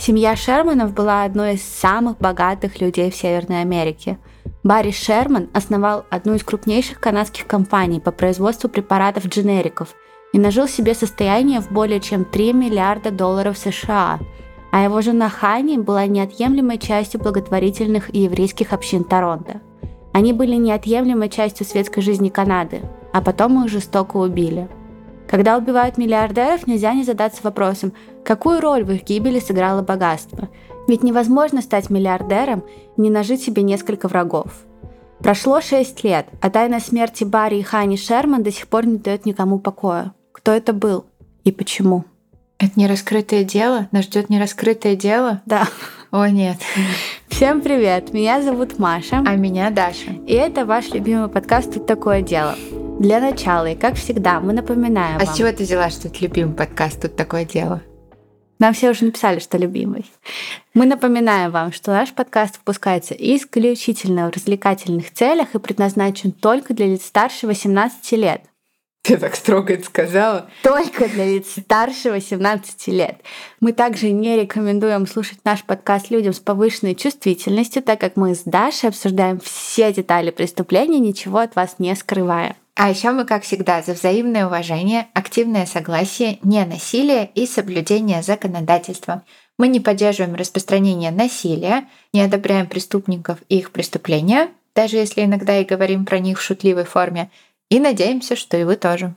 Семья Шерманов была одной из самых богатых людей в Северной Америке. Барри Шерман основал одну из крупнейших канадских компаний по производству препаратов-дженериков и нажил себе состояние в более чем $3 миллиарда США, а его жена Хани была неотъемлемой частью благотворительных и еврейских общин Торонто. Они были неотъемлемой частью светской жизни Канады, а потом их жестоко убили. Когда убивают миллиардеров, нельзя не задаться вопросом, какую роль в их гибели сыграло богатство. Ведь невозможно стать миллиардером и не нажить себе несколько врагов. Прошло 6 лет, а тайна смерти Барри и Хани Шерман до сих пор не дает никому покоя. Кто это был и почему? Это нераскрытое дело? Нас ждет нераскрытое дело? Да. О, нет. Всем привет, меня зовут Маша. А меня Даша. И это ваш любимый подкаст «Тут такое дело». Для начала, и как всегда, мы напоминаем вам... А с чего ты взяла, что это любимый подкаст «Тут такое дело»? Нам все уже написали, что любимый. Мы напоминаем вам, что наш подкаст выпускается исключительно в развлекательных целях и предназначен только для лиц старше 18 лет. Ты так строго это сказала. Только для лиц старше 18 лет. Мы также не рекомендуем слушать наш подкаст людям с повышенной чувствительностью, так как мы с Дашей обсуждаем все детали преступления, ничего от вас не скрываем. А еще мы, как всегда, за взаимное уважение, активное согласие, ненасилие и соблюдение законодательства. Мы не поддерживаем распространение насилия, не одобряем преступников и их преступления, даже если иногда и говорим про них в шутливой форме, и надеемся, что и вы тоже.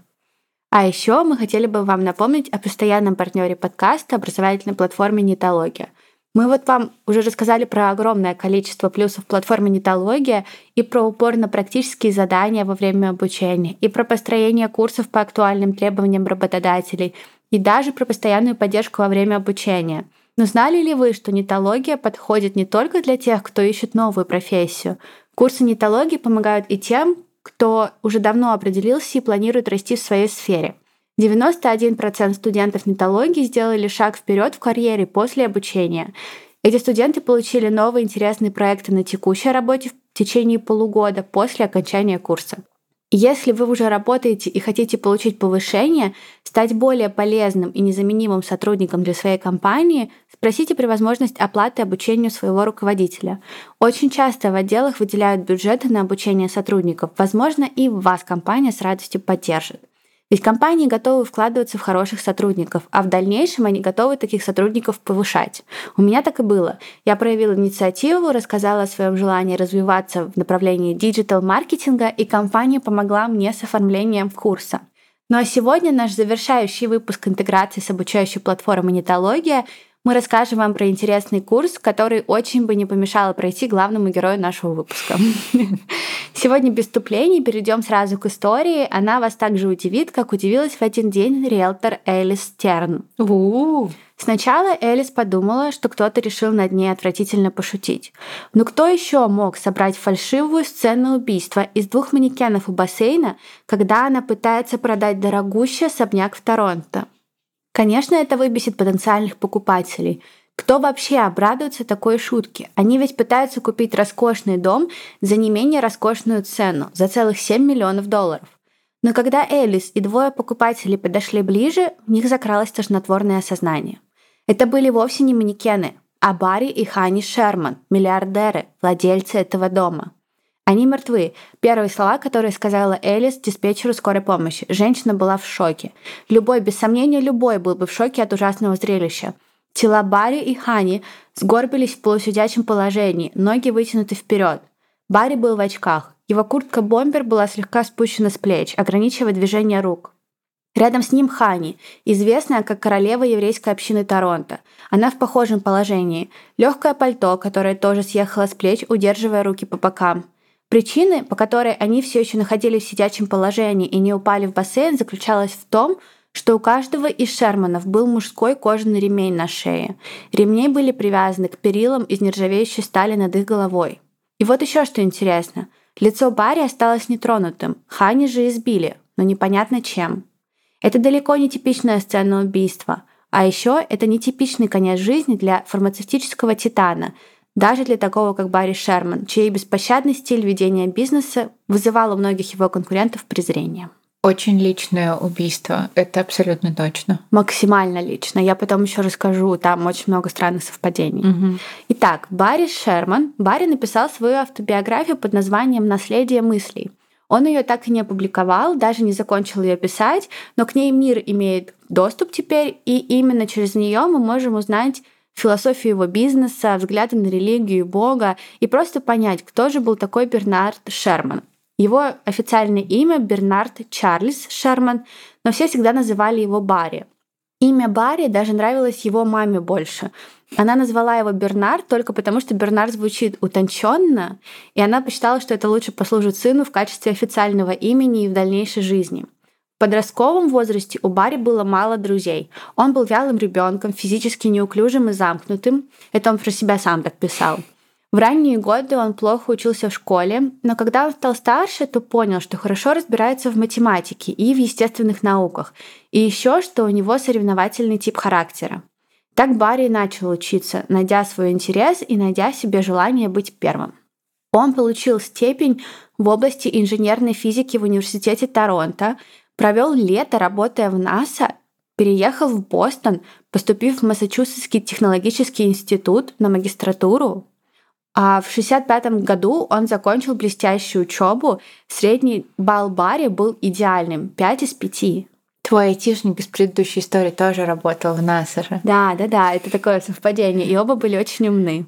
А еще мы хотели бы вам напомнить о постоянном партнере подкаста, образовательной платформе «Нетология». Мы вот вам уже рассказали про огромное количество плюсов платформы «Нетология» и про упор на практические задания во время обучения, и про построение курсов по актуальным требованиям работодателей, и даже про постоянную поддержку во время обучения. Но знали ли вы, что «Нетология» подходит не только для тех, кто ищет новую профессию? Курсы «Нетологии» помогают и тем, кто уже давно определился и планирует расти в своей сфере. 91% студентов нетологии сделали шаг вперед в карьере после обучения. Эти студенты получили новые интересные проекты на текущей работе в течение полугода после окончания курса. Если вы уже работаете и хотите получить повышение, стать более полезным и незаменимым сотрудником для своей компании, спросите про возможность оплаты обучению своего руководителя. Очень часто в отделах выделяют бюджеты на обучение сотрудников. Возможно, и вас компания с радостью поддержит. Ведь компании готовы вкладываться в хороших сотрудников, а в дальнейшем они готовы таких сотрудников повышать. У меня так и было. Я проявила инициативу, рассказала о своем желании развиваться в направлении диджитал-маркетинга, и компания помогла мне с оформлением курса. Ну а сегодня наш завершающий выпуск интеграции с обучающей платформой «Нетология». Мы расскажем вам про интересный курс, который очень бы не помешало пройти главному герою нашего выпуска. Сегодня без вступлений перейдем сразу к истории. Она вас также удивит, как удивилась в один день риэлтор Элис Терн. Сначала Элис подумала, что кто-то решил над ней отвратительно пошутить. Но кто еще мог собрать фальшивую сцену убийства из 2 манекенов у бассейна, когда она пытается продать дорогущий особняк в Торонто? Конечно, это выбесит потенциальных покупателей. Кто вообще обрадуется такой шутке? Они ведь пытаются купить роскошный дом за не менее роскошную цену, за целых $7 миллионов. Но когда Элис и 2 покупателей подошли ближе, в них закралось тошнотворное осознание. Это были вовсе не манекены, а Барри и Хани Шерман, миллиардеры, владельцы этого дома. «Они мертвы» — первые слова, которые сказала Элис диспетчеру скорой помощи. Женщина была в шоке. Любой, без сомнения, любой был бы в шоке от ужасного зрелища. Тела Барри и Хани сгорбились в полусидячем положении, ноги вытянуты вперед. Барри был в очках. Его куртка-бомбер была слегка спущена с плеч, ограничивая движение рук. Рядом с ним Хани, известная как королева еврейской общины Торонто. Она в похожем положении. Легкое пальто, которое тоже съехало с плеч, удерживая руки по бокам. Причина, по которой они все еще находились в сидячем положении и не упали в бассейн, заключалась в том, что у каждого из Шерманов был мужской кожаный ремень на шее. Ремни были привязаны к перилам из нержавеющей стали над их головой. И вот еще что интересно. Лицо Барри осталось нетронутым, Хани же избили, но непонятно чем. Это далеко не типичная сцена убийства. А еще это нетипичный конец жизни для фармацевтического титана – даже для такого, как Барри Шерман, чей беспощадный стиль ведения бизнеса вызывал у многих его конкурентов презрение. Очень личное убийство, это абсолютно точно. Максимально лично. Я потом еще расскажу, там очень много странных совпадений. Угу. Итак, Барри Шерман. Барри написал свою автобиографию под названием «Наследие мыслей». Он ее так и не опубликовал, даже не закончил ее писать, но к ней мир имеет доступ теперь, и именно через нее мы можем узнать философию его бизнеса, взгляды на религию и Бога, и просто понять, кто же был такой Бернард Шерман. Его официальное имя — Бернард Чарльз Шерман, но все всегда называли его Барри. Имя Барри даже нравилось его маме больше. Она назвала его Бернард только потому, что Бернард звучит утонченно, и она посчитала, что это лучше послужит сыну в качестве официального имени и в дальнейшей жизни. В подростковом возрасте у Барри было мало друзей. Он был вялым ребенком, физически неуклюжим и замкнутым. Это он про себя сам так писал. В ранние годы он плохо учился в школе, но когда он стал старше, то понял, что хорошо разбирается в математике и в естественных науках, и еще, что у него соревновательный тип характера. Так Барри начал учиться, найдя свой интерес и найдя в себе желание быть первым. Он получил степень в области инженерной физики в университете Торонто, провел лето, работая в НАСА, переехал в Бостон, поступив в Массачусетский технологический институт на магистратуру. А в 1965 году он закончил блестящую учебу. Средний балл Барри был идеальным — 5 из 5. Твой айтишник из предыдущей истории тоже работал в НАСА же. Да, это такое совпадение. И оба были очень умны.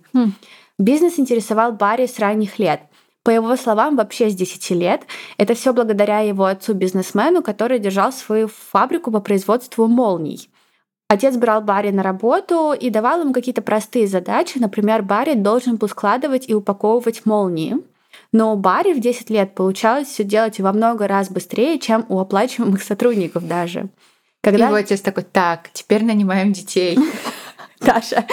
Бизнес интересовал Барри с ранних лет. По его словам, вообще с 10 лет. Это все благодаря его отцу-бизнесмену, который держал свою фабрику по производству молний. Отец брал Барри на работу и давал ему какие-то простые задачи. Например, Барри должен был складывать и упаковывать молнии. Но у Барри в 10 лет получалось все делать во много раз быстрее, чем у оплачиваемых сотрудников даже. Когда... Его отец такой: так, теперь нанимаем детей. Даша.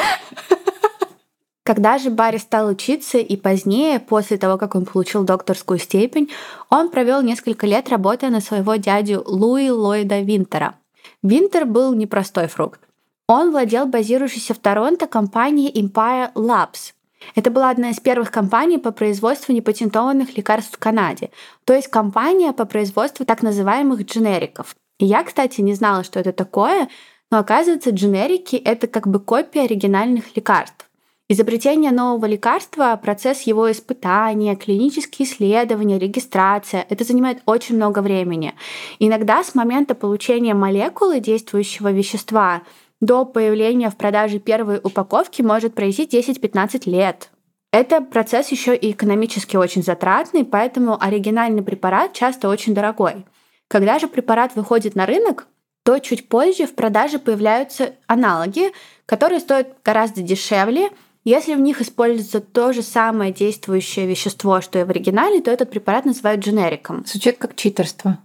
Когда же Барри стал учиться, и позднее, после того, как он получил докторскую степень, он провел несколько лет, работая на своего дядю Луи Ллойда Винтера. Винтер был непростой фрукт. Он владел базирующейся в Торонто компанией Empire Labs. Это была одна из первых компаний по производству непатентованных лекарств в Канаде, то есть компания по производству так называемых дженериков. И я, кстати, не знала, что это такое, но оказывается, дженерики — это как бы копия оригинальных лекарств. Изобретение нового лекарства, процесс его испытания, клинические исследования, регистрация — это занимает очень много времени. Иногда с момента получения молекулы действующего вещества до появления в продаже первой упаковки может пройти 10-15 лет. Это процесс еще и экономически очень затратный, поэтому оригинальный препарат часто очень дорогой. Когда же препарат выходит на рынок, то чуть позже в продаже появляются аналоги, которые стоят гораздо дешевле. Если в них используется то же самое действующее вещество, что и в оригинале, то этот препарат называют дженериком. Звучит как читерство.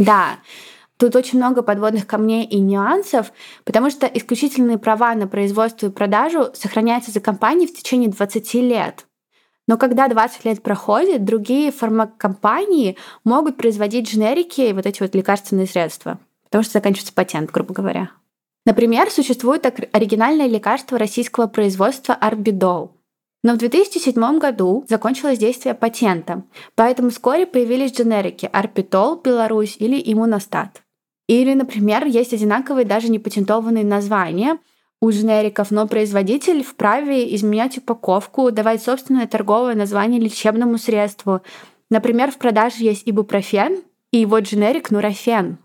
Да. Тут очень много подводных камней и нюансов, потому что исключительные права на производство и продажу сохраняются за компанией в течение 20 лет. Но когда 20 лет проходит, другие фармакомпании могут производить дженерики и вот эти вот лекарственные средства, потому что заканчивается патент, грубо говоря. Например, существует оригинальное лекарство российского производства Арбидол. Но в 2007 году закончилось действие патента, поэтому вскоре появились дженерики Арпетол, Беларусь или Имуностат. Или, например, есть одинаковые даже непатентованные названия у дженериков, но производитель вправе изменять упаковку, давать собственное торговое название лечебному средству. Например, в продаже есть Ибупрофен и его дженерик Нурофен.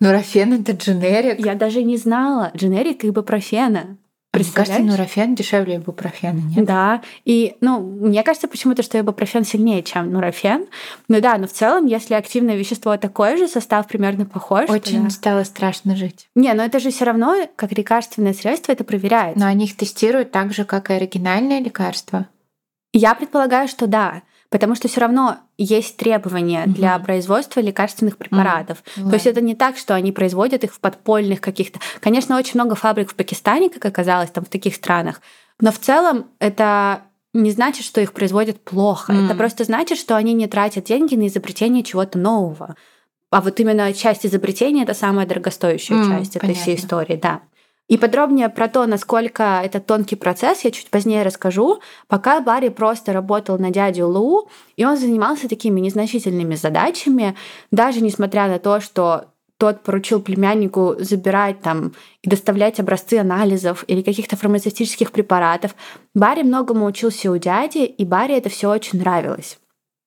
Нурофен — это дженерик? Я даже не знала. Дженерик ибупрофена. Мне кажется, нурофен дешевле ибупрофена, нет? Да. И, мне кажется почему-то, что ибупрофен сильнее, чем нурофен. Но в целом, если активное вещество такое же, состав примерно похож. Очень стало страшно жить. Это же все равно, как лекарственное средство, это проверяется. Но они их тестируют так же, как и оригинальные лекарства? Я предполагаю, что да. Потому что все равно есть требования для производства лекарственных препаратов. То есть это не так, что они производят их в подпольных каких-то... Конечно, очень много фабрик в Пакистане, как оказалось, там в таких странах. Но в целом это не значит, что их производят плохо. Это просто значит, что они не тратят деньги на изобретение чего-то нового. А вот именно часть изобретения — это самая дорогостоящая часть этой всей истории. Да. И подробнее про то, насколько это тонкий процесс, я чуть позднее расскажу. Пока Барри просто работал на дядю Лу, и он занимался такими незначительными задачами, даже несмотря на то, что тот поручил племяннику забирать там и доставлять образцы анализов или каких-то фармацевтических препаратов. Барри многому учился у дяди, и Барри это все очень нравилось.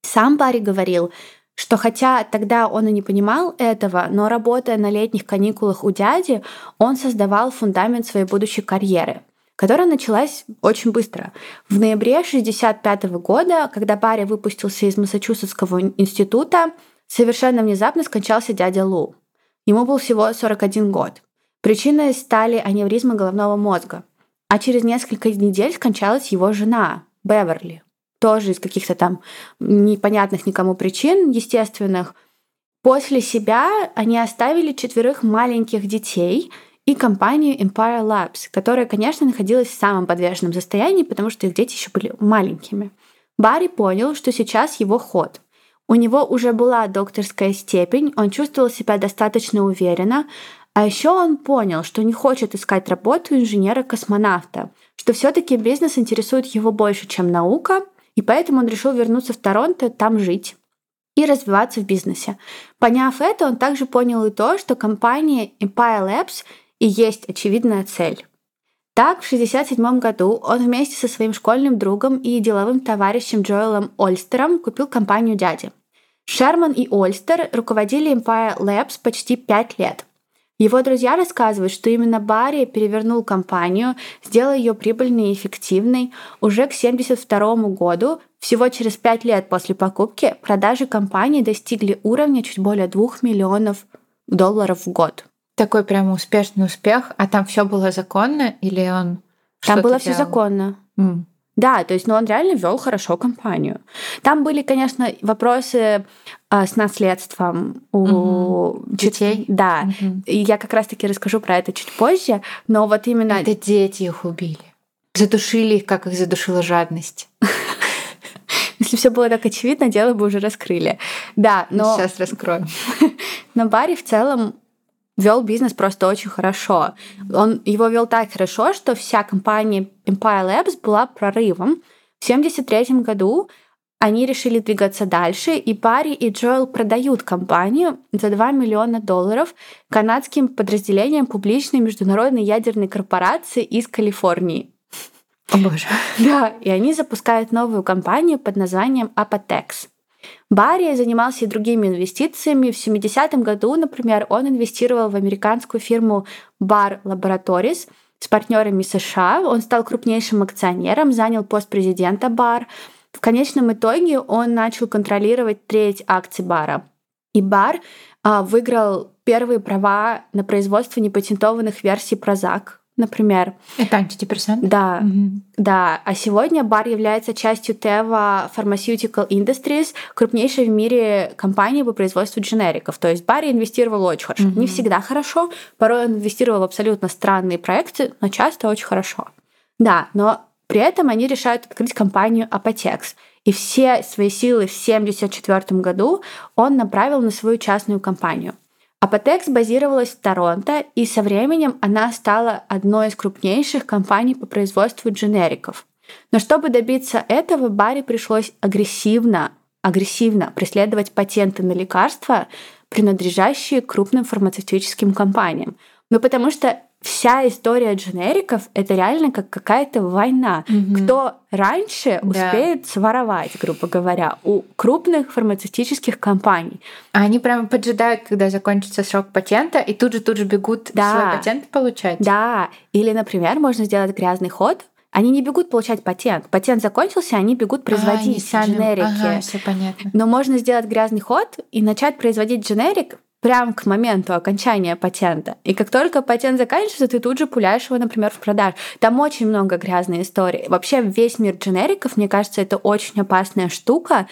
Сам Барри говорил, что хотя тогда он и не понимал этого, но работая на летних каникулах у дяди, он создавал фундамент своей будущей карьеры, которая началась очень быстро. В ноябре 1965 года, когда Барри выпустился из Массачусетского института, совершенно внезапно скончался дядя Лу. Ему был всего 41 год. Причиной стали аневризмы головного мозга. А через несколько недель скончалась его жена, Беверли. Тоже из каких-то там непонятных никому причин, естественных. После себя они оставили 4 маленьких детей и компанию Empire Labs, которая, конечно, находилась в самом подвешенном состоянии, потому что их дети еще были маленькими. Барри понял, что сейчас его ход. У него уже была докторская степень, он чувствовал себя достаточно уверенно, а еще он понял, что не хочет искать работу инженера-космонавта, что все-таки бизнес интересует его больше, чем наука, и поэтому он решил вернуться в Торонто, там жить и развиваться в бизнесе. Поняв это, он также понял и то, что компания Empire Labs и есть очевидная цель. Так, в 1967 году он вместе со своим школьным другом и деловым товарищем Джоэлом Ольстером купил компанию дяди. Шерман и Ольстер руководили Empire Labs почти 5 лет. Его друзья рассказывают, что именно Барри перевернул компанию, сделал ее прибыльной и эффективной. Уже к 1972 году, всего через 5 лет после покупки, продажи компании достигли уровня чуть более $2 миллионов в год. Такой прям успешный успех. А там все было законно или он что-то делал? Там было все законно. Да, то есть, он реально вел хорошо компанию. Там были, конечно, вопросы с наследством у детей. Да, и я как раз-таки расскажу про это чуть позже, но вот именно... Это дети их убили. Задушили их, как их задушила жадность. Если все было так очевидно, дело бы уже раскрыли. Да, но... Сейчас раскроем. Но Барри в целом вел бизнес просто очень хорошо. Он его вел так хорошо, что вся компания Empire Labs была прорывом. В 1973 году они решили двигаться дальше, и Барри и Джоэл продают компанию за $2 миллиона канадским подразделениям публичной международной ядерной корпорации из Калифорнии. О боже. Да, и они запускают новую компанию под названием Apotex. Барри занимался и другими инвестициями. В 1970 году, например, он инвестировал в американскую фирму Bar Laboratories с партнерами США. Он стал крупнейшим акционером, занял пост президента Bar. В конечном итоге он начал контролировать треть акций Бара. И Бар выиграл первые права на производство непатентованных версий Prozac, например. Это антидепрессанты? Да, да. А сегодня Бар является частью Teva Pharmaceutical Industries, крупнейшей в мире компании по производству дженериков. То есть Барри инвестировал очень хорошо. Не всегда хорошо. Порой он инвестировал в абсолютно странные проекты, но часто очень хорошо. Да, но при этом они решают открыть компанию Apotex. И все свои силы в 1974 году он направил на свою частную компанию. Apotex базировалась в Торонто, и со временем она стала одной из крупнейших компаний по производству дженериков. Но чтобы добиться этого, Барри пришлось агрессивно преследовать патенты на лекарства, принадлежащие крупным фармацевтическим компаниям. Ну потому что вся история дженериков — это реально как какая-то война. Кто раньше успеет своровать, грубо говоря, у крупных фармацевтических компаний. А они прямо поджидают, когда закончится срок патента, и тут же бегут свой патент получать. Да. Или, например, можно сделать грязный ход. Они не бегут получать патент. Патент закончился, они бегут производить дженерики. Ага, всё понятно. Но можно сделать грязный ход и начать производить дженерик прям к моменту окончания патента. И как только патент заканчивается, ты тут же пуляешь его, например, в продажу. Там очень много грязной истории. Вообще весь мир дженериков, мне кажется, это очень опасная штука,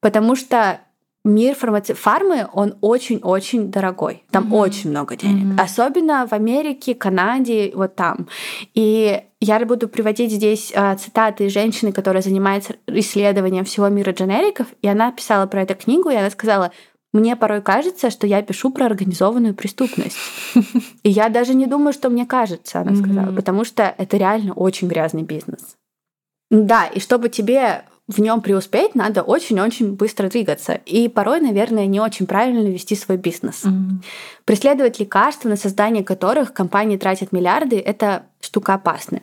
потому что мир фармы, он очень-очень дорогой. Там очень много денег. Особенно в Америке, Канаде, вот там. И я буду приводить здесь цитаты женщины, которая занимается исследованием всего мира дженериков, и она писала про эту книгу, и она сказала: Мне порой кажется, что я пишу про организованную преступность. И я даже не думаю, что мне кажется, она сказала, потому что это реально очень грязный бизнес. Да, и чтобы тебе в нем преуспеть, надо очень-очень быстро двигаться. И порой, наверное, не очень правильно вести свой бизнес. Преследовать лекарства, на создание которых компании тратят миллиарды, это штука опасная.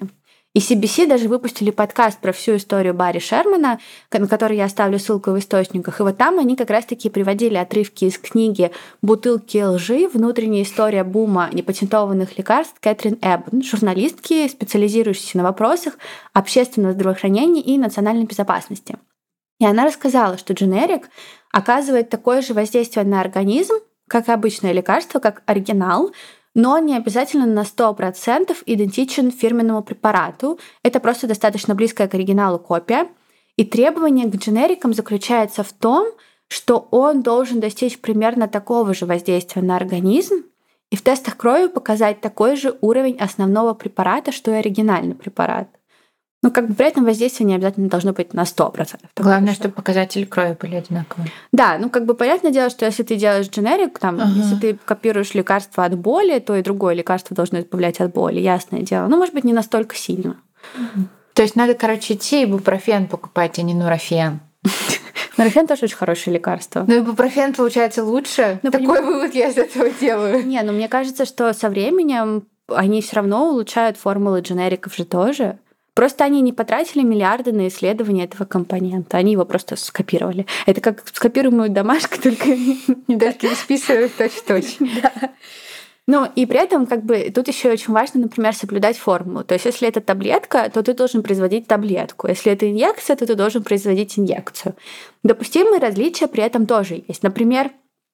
И CBC даже выпустили подкаст про всю историю Барри Шермана, на который я оставлю ссылку в источниках. И вот там они как раз-таки приводили отрывки из книги «Бутылки лжи. Внутренняя история бума непатентованных лекарств» Кэтрин Эбан, журналистки, специализирующейся на вопросах общественного здравоохранения и национальной безопасности. И она рассказала, что дженерик оказывает такое же воздействие на организм, как и обычное лекарство, как оригинал, но не обязательно на 100% идентичен фирменному препарату. Это просто достаточно близкая к оригиналу копия. И требование к дженерикам заключается в том, что он должен достичь примерно такого же воздействия на организм и в тестах крови показать такой же уровень основного препарата, что и оригинальный препарат. Но как бы при этом воздействие не обязательно должно быть на 100%. Главное, чтобы показатели крови были одинаковые. Да, ну как бы понятное дело, что если ты делаешь дженерик, там, если ты копируешь лекарство от боли, то и другое лекарство должно избавлять от боли, ясное дело. Ну, может быть, не настолько сильно. То есть надо, короче, идти ибупрофен покупать, а не нурофен. Нурофен тоже очень хорошее лекарство. Но ибупрофен получается лучше? Такой вывод я из этого делаю. Не, ну мне кажется, что со временем они все равно улучшают формулы дженериков же тоже. Просто они не потратили миллиарды на исследование этого компонента. Они его просто скопировали. Это как скопируемую домашку, только не списывают точь-в-точь. Ну, и при этом, как бы, тут еще очень важно, например, соблюдать формулу. То есть, если это таблетка, то ты должен производить таблетку. Если это инъекция, то ты должен производить инъекцию. Допустимые различия при этом тоже есть. Например,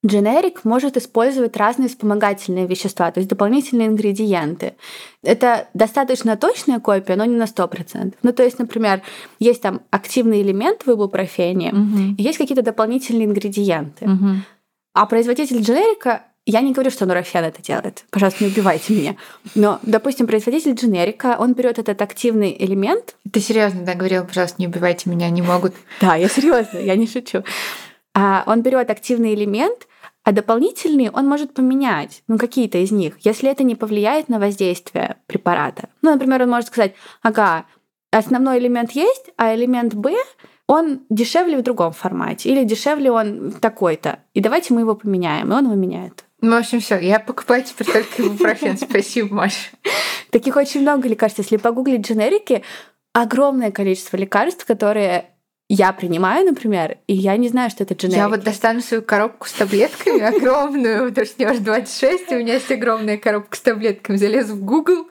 дженерик может использовать разные вспомогательные вещества, то есть дополнительные ингредиенты. Это достаточно точная копия, но не на 100%. Ну, то есть, например, есть там активный элемент в ибупрофене, и есть какие-то дополнительные ингредиенты. А производитель дженерика, я не говорю, что Нурофен это делает, пожалуйста, не убивайте меня, но, допустим, производитель дженерика, он берет этот активный элемент. Ты серьезно, да, говорила, пожалуйста, не убивайте меня, не могут. Да, я серьезно, я не шучу. Он берет активный элемент, а дополнительные он может поменять, ну, какие-то из них, если это не повлияет на воздействие препарата. Ну, например, он может сказать, ага, основной элемент есть, а элемент Б, он дешевле в другом формате, или дешевле он такой-то, и давайте мы его поменяем, и он его меняет. Ну, в общем, все, я покупаю теперь только ибупрофен, спасибо, Маша. Таких очень много лекарств. Если погуглить дженерики, огромное количество лекарств, которые... Я принимаю, например, и я не знаю, что это дженерики. Я вот достану свою коробку с таблетками огромную, потому что мне уже 26, и у меня есть огромная коробка с таблетками. Залезу в Google.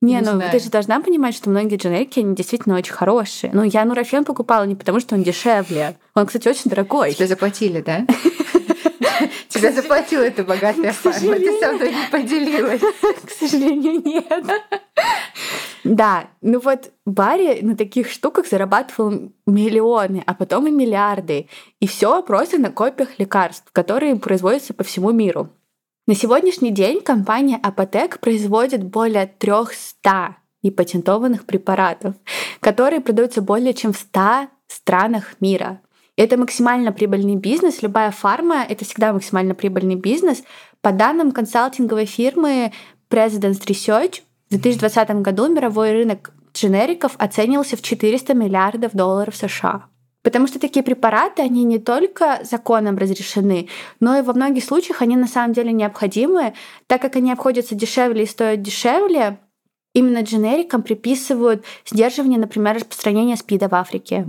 Не, ну ты же должна понимать, что многие дженерики, они действительно очень хорошие. Ну, я Нурофен покупала не потому, что он дешевле. Он, кстати, очень дорогой. Тебе заплатили, да? Тебя заплатила эта богатая фарма. Ты со мной не поделилась. К сожалению, нет. Да, ну вот Барри на таких штуках зарабатывал миллионы, а потом и миллиарды. И все просто на копиях лекарств, которые производятся по всему миру. На сегодняшний день компания Apotex производит более 300 непатентованных препаратов, которые продаются более чем в 100 странах мира. Это максимально прибыльный бизнес. Любая фарма — это всегда максимально прибыльный бизнес. По данным консалтинговой фирмы President Research, в 2020 году мировой рынок дженериков оценивался в $400 миллиардов США. Потому что такие препараты, они не только законом разрешены, но и во многих случаях они на самом деле необходимы. Так как они обходятся дешевле и стоят дешевле, именно дженерикам приписывают сдерживание, например, распространения СПИДа в Африке.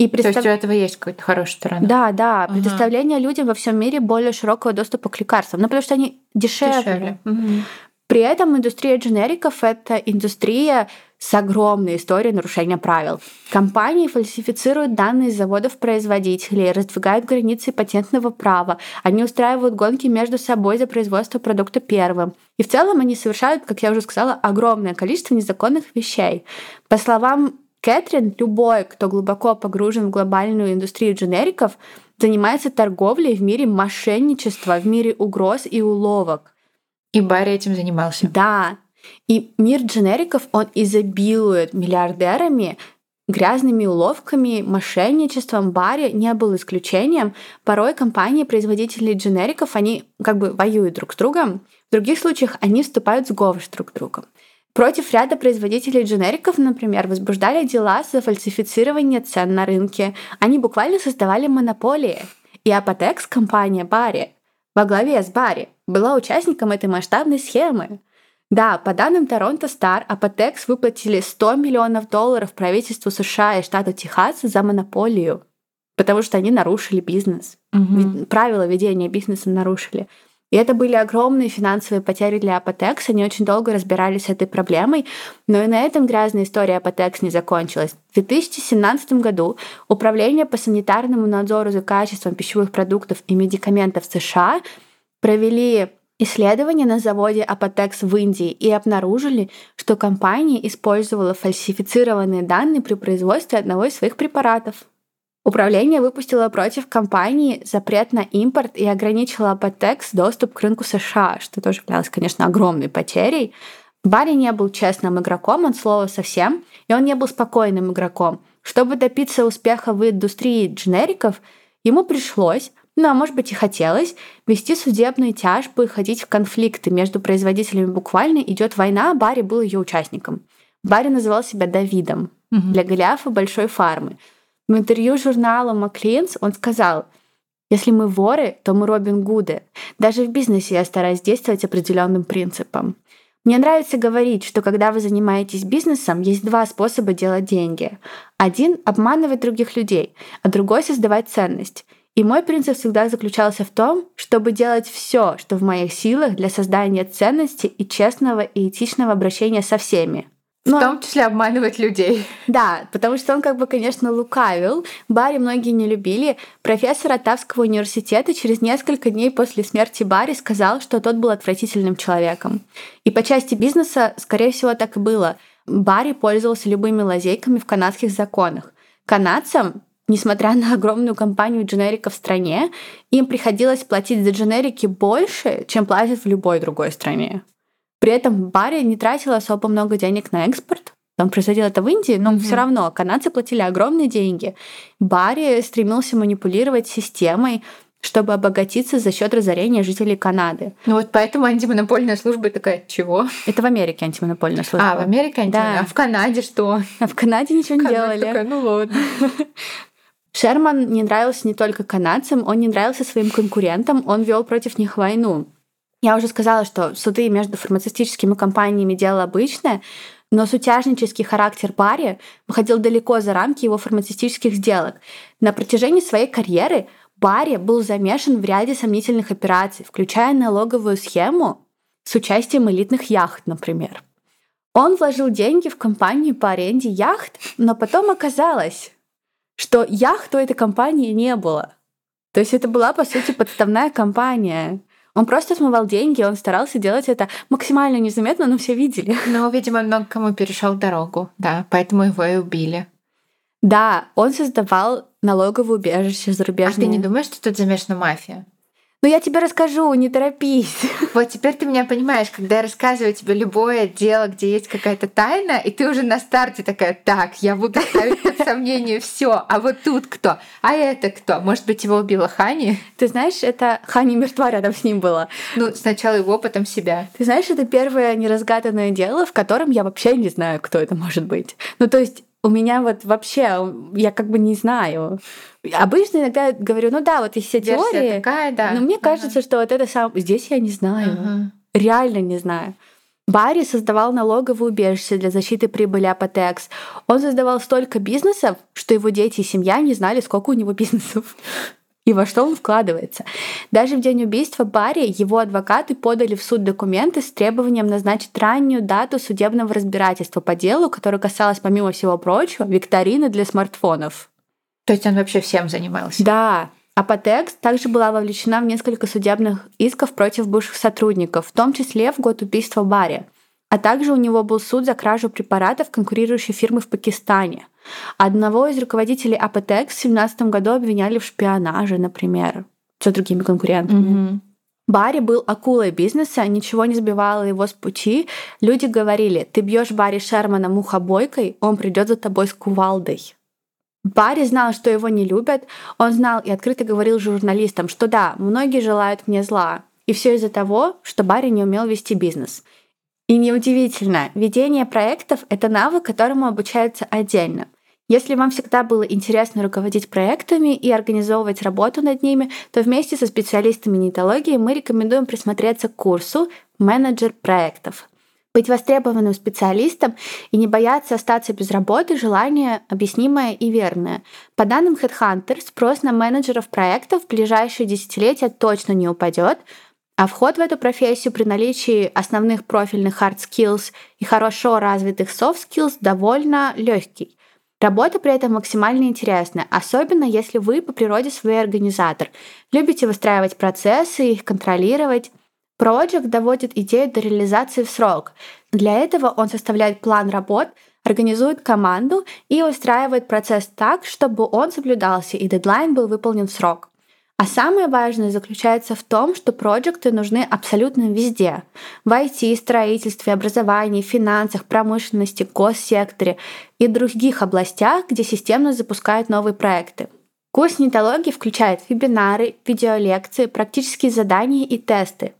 То есть у этого есть какая-то хорошая сторона. Да, предоставление людям во всем мире более широкого доступа к лекарствам. Ну, потому что они дешевле. При этом индустрия дженериков — это индустрия с огромной историей нарушения правил. Компании фальсифицируют данные с заводов-производителей, раздвигают границы патентного права, они устраивают гонки между собой за производство продукта первым. И в целом они совершают, как я уже сказала, огромное количество незаконных вещей. По словам Кэтрин, любой, кто глубоко погружен в глобальную индустрию дженериков, занимается торговлей в мире мошенничества, в мире угроз и уловок. И Барри этим занимался. Да. И мир дженериков, он изобилует миллиардерами, Грязными уловками, мошенничеством Барри не был исключением. Порой компании-производители дженериков, они как бы воюют друг с другом. В других случаях они вступают в сговор друг с другом. Против ряда производителей дженериков, например, возбуждали дела за фальсифицирование цен на рынке. Они буквально создавали монополии. И Apotex, компания Барри, во главе с Барри, была участником этой масштабной схемы. Да, по данным Торонто Стар, Apotex выплатили $100 миллионов правительству США и штату Техас за монополию, потому что они нарушили бизнес. Угу. Правила ведения бизнеса нарушили. И это были огромные финансовые потери для Apotex. Они очень долго разбирались с этой проблемой. Но и на этом грязная история Apotex не закончилась. В 2017 году Управление по санитарному надзору за качеством пищевых продуктов и медикаментов США провели исследования на заводе Apotex в Индии и обнаружили, что компания использовала фальсифицированные данные при производстве одного из своих препаратов. Управление выпустило против компании запрет на импорт и ограничило Apotex доступ к рынку США, что тоже являлось, конечно, огромной потерей. Барри не был честным игроком от слова совсем, и он не был спокойным игроком. Чтобы добиться успеха в индустрии дженериков, ему пришлось, ну а может быть и хотелось, вести судебные тяжбы и ходить в конфликты между производителями. Буквально идет война, Барри был ее участником. Барри называл себя Давидом для Голиафа большой фармы. В интервью журнала «Маклинс» он сказал: «Если мы воры, то мы Робин Гуды. Даже в бизнесе я стараюсь действовать определенным принципом. Мне нравится говорить, что когда вы занимаетесь бизнесом, есть два способа делать деньги. Один — обманывать других людей, а другой — создавать ценность. И мой принцип всегда заключался в том, чтобы делать все, что в моих силах для создания ценности и честного и этичного обращения со всеми». В том числе обманывать людей. Да, потому что он, конечно, лукавил. Барри многие не любили. Профессор Оттавского университета через несколько дней после смерти Барри сказал, что тот был отвратительным человеком. И по части бизнеса, скорее всего, так и было. Барри пользовался любыми лазейками в канадских законах. Канадцам, несмотря на огромную компанию дженериков в стране, им приходилось платить за дженерики больше, чем платят в любой другой стране. При этом Барри не тратил особо много денег на экспорт. Он производил это в Индии, но все равно канадцы платили огромные деньги. Барри стремился манипулировать системой, чтобы обогатиться за счет разорения жителей Канады. Ну вот поэтому антимонопольная служба такая: чего? Это в Америке антимонопольная служба. А, в Америке антимонопольная. Да. А в Канаде что? А в Канаде ничего не делали. Такая, ну ладно. Шерман не нравился не только канадцам, он не нравился своим конкурентам, он вел против них войну. Я уже сказала, что суды между фармацевтическими компаниями — дело обычное, но сутяжнический характер Барри выходил далеко за рамки его фармацевтических сделок. На протяжении своей карьеры Барри был замешан в ряде сомнительных операций, включая налоговую схему с участием элитных яхт, например. Он вложил деньги в компанию по аренде яхт, но потом оказалось, что яхт у этой компании не было. То есть это была, по сути, подставная компания. Он просто смывал деньги, он старался делать это максимально незаметно, но все видели. Ну, видимо, много кому перешел дорогу, да, поэтому его и убили. Да, он создавал налоговое убежище зарубежное. А ты не думаешь, что тут замешана мафия? Ну, я тебе расскажу, не торопись. Вот теперь ты меня понимаешь, когда я рассказываю тебе любое дело, где есть какая-то тайна, и ты уже на старте такая: так, я буду ставить под сомнение все, а вот тут кто? А это кто? Может быть, его убила Хани? Ты знаешь, это Хани мертва, рядом с ним была. Ну, сначала его, потом себя. Ты знаешь, это первое неразгаданное дело, в котором я вообще не знаю, кто это может быть. Ну, то есть у меня вот вообще, я не знаю. Обычно иногда говорю: ну да, вот есть все теории, такая, да. Но мне кажется, что вот это сам... Здесь я не знаю. Реально не знаю. Барри создавал налоговое убежище для защиты прибыли Apotex. Он создавал столько бизнесов, что его дети и семья не знали, сколько у него бизнесов и во что он вкладывается. Даже в день убийства Барри его адвокаты подали в суд документы с требованием назначить раннюю дату судебного разбирательства по делу, которое касалось, помимо всего прочего, викторины для смартфонов. То есть он вообще всем занимался? Да. Apotex также была вовлечена в несколько судебных исков против бывших сотрудников, в том числе в год убийства Барри. А также у него был суд за кражу препаратов конкурирующей фирмы в Пакистане. Одного из руководителей Apotex в 2017 году обвиняли в шпионаже, например, за другими конкурентами. Барри был акулой бизнеса, ничего не сбивало его с пути. Люди говорили: «Ты бьешь Барри Шермана мухобойкой, он придет за тобой с кувалдой». Барри знал, что его не любят. Он знал и открыто говорил журналистам, что да, многие желают мне зла. И все из-за того, что Барри не умел вести бизнес. И неудивительно, ведение проектов — это навык, которому обучаются отдельно. Если вам всегда было интересно руководить проектами и организовывать работу над ними, то вместе со специалистами нетологии мы рекомендуем присмотреться к курсу «Менеджер проектов». Быть востребованным специалистом и не бояться остаться без работы – желание объяснимое и верное. По данным HeadHunter, спрос на менеджеров проектов в ближайшие десятилетия точно не упадет, а вход в эту профессию при наличии основных профильных hard skills и хорошо развитых soft skills довольно легкий. Работа при этом максимально интересная, особенно если вы по природе свой организатор, любите выстраивать процессы, их контролировать. Project доводит идею до реализации в срок. Для этого он составляет план работ, организует команду и устраивает процесс так, чтобы он соблюдался и дедлайн был выполнен в срок. А самое важное заключается в том, что проекты нужны абсолютно везде. В IT, строительстве, образовании, финансах, промышленности, госсекторе и других областях, где системно запускают новые проекты. Курс нетологии включает вебинары, видеолекции, практические задания и тесты.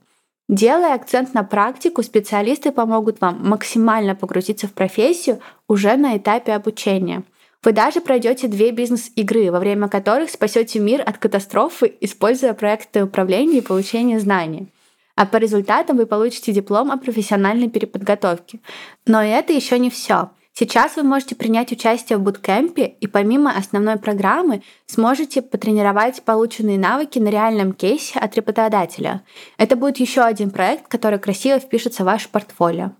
Делая акцент на практику, специалисты помогут вам максимально погрузиться в профессию уже на этапе обучения. Вы даже пройдете 2 бизнес-игры, во время которых спасете мир от катастрофы, используя проекты управления и получения знаний. А по результатам вы получите диплом о профессиональной переподготовке. Но это еще не все. Сейчас вы можете принять участие в буткемпе и помимо основной программы сможете потренировать полученные навыки на реальном кейсе от работодателя. Это будет еще один проект, который красиво впишется в ваше портфолио.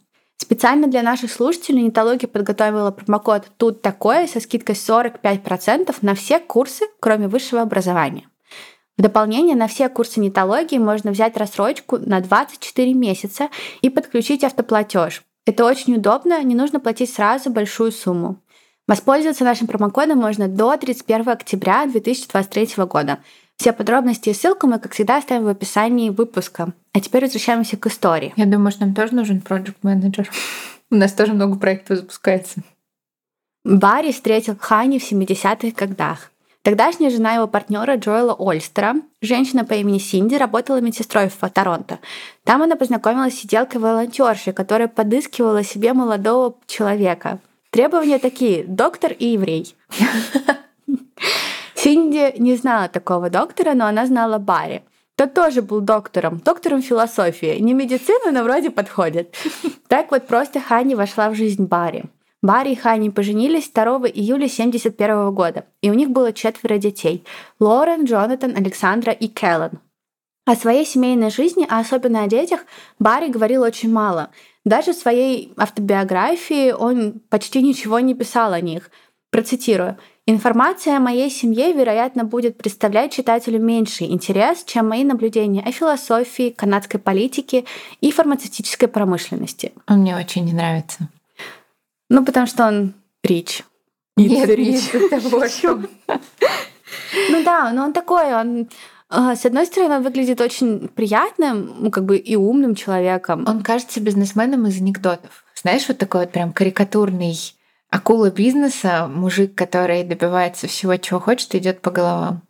Специально для наших слушателей Нетология подготовила промокод «Тут такое» со скидкой 45% на все курсы, кроме высшего образования. В дополнение на все курсы Нетологии можно взять рассрочку на 24 месяца и подключить автоплатеж. Это очень удобно, не нужно платить сразу большую сумму. Воспользоваться нашим промокодом можно до 31 октября 2023 года. Все подробности и ссылку мы, как всегда, оставим в описании выпуска. А теперь возвращаемся к истории. Я думаю, что нам тоже нужен проект-менеджер. У нас тоже много проектов запускается. Барри встретил Хани в 70-х годах. Тогдашняя жена его партнера Джоэла Ольстера, женщина по имени Синди, работала медсестрой в Торонто. Там она познакомилась с сиделкой-волонтершей, которая подыскивала себе молодого человека. Требования такие: доктор и еврей. Синди не знала такого доктора, но она знала Барри. Тот тоже был доктором философии. Не медицина, но вроде подходит. Так вот просто Хани вошла в жизнь Барри. Барри и Хани поженились 2 июля 1971 года, и у них было 4 детей – Лорен, Джонатан, Александра и Келлен. О своей семейной жизни, а особенно о детях, Барри говорил очень мало. Даже в своей автобиографии он почти ничего не писал о них. Процитирую. «Информация о моей семье, вероятно, будет представлять читателю меньший интерес, чем мои наблюдения о философии, канадской политике и фармацевтической промышленности». Он мне очень не нравится. Ну, потому что он рич. Нет, рич. Ну да, но он такой, он... С одной стороны, он выглядит очень приятным, и умным человеком. Он кажется бизнесменом из анекдотов. Знаешь, вот такой вот прям карикатурный акула бизнеса, мужик, который добивается всего, чего хочет, идет по головам.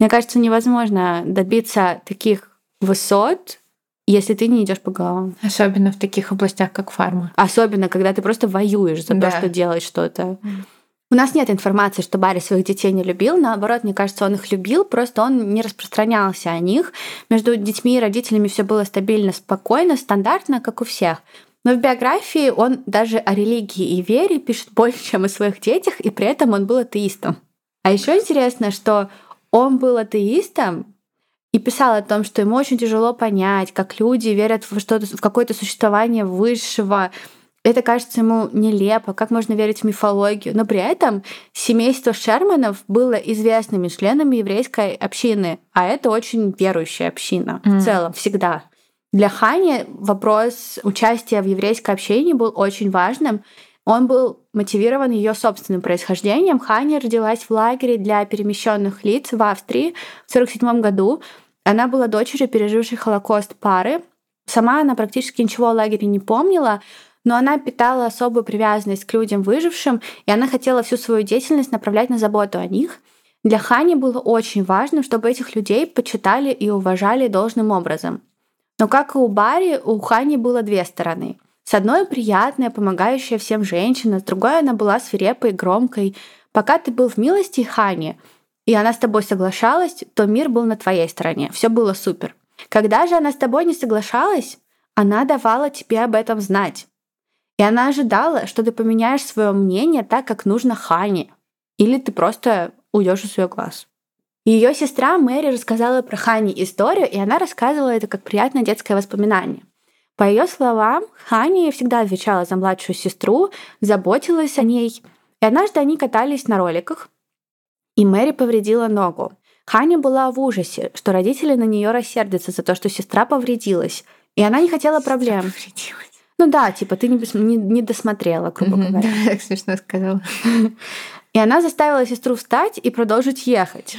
Мне кажется, невозможно добиться таких высот, если ты не идешь по головам. Особенно в таких областях, как фарма. Особенно, когда ты просто воюешь за то, что делаешь что-то. У нас нет информации, что Барри своих детей не любил. Наоборот, мне кажется, он их любил, просто он не распространялся о них. Между детьми и родителями все было стабильно, спокойно, стандартно, как у всех. Но в биографии он даже о религии и вере пишет больше, чем о своих детях, и при этом он был атеистом. А еще интересно, что он был атеистом, и писал о том, что ему очень тяжело понять, как люди верят в какое-то существование высшего. Это кажется ему нелепо, как можно верить в мифологию. Но при этом семейство Шерманов было известными членами еврейской общины, а это очень верующая община в целом, всегда. Для Хани вопрос участия в еврейской общине был очень важным. Он был мотивирован ее собственным происхождением. Хани родилась в лагере для перемещенных лиц в Австрии в 1947 году. Она была дочерью пережившей Холокост пары. Сама она практически ничего о лагере не помнила, но она питала особую привязанность к людям выжившим, и она хотела всю свою деятельность направлять на заботу о них. Для Хани было очень важно, чтобы этих людей почитали и уважали должным образом. Но как и у Барри, у Хани было две стороны. С одной приятная, помогающая всем женщина, с другой она была свирепой и громкой. Пока ты был в милости Хани, и она с тобой соглашалась, то мир был на твоей стороне. Все было супер. Когда же она с тобой не соглашалась, она давала тебе об этом знать. И она ожидала, что ты поменяешь свое мнение так, как нужно Хани. Или ты просто уйдешь из ее глаз. Ее сестра Мэри рассказала про Хани историю, и она рассказывала это как приятное детское воспоминание. По ее словам, Хани всегда отвечала за младшую сестру, заботилась о ней. И однажды они катались на роликах, и Мэри повредила ногу. Хани была в ужасе, что родители на нее рассердятся за то, что сестра повредилась, и она не хотела проблем. Ну да, типа ты не досмотрела, грубо говоря. Да, так смешно сказала. И она заставила сестру встать и продолжить ехать.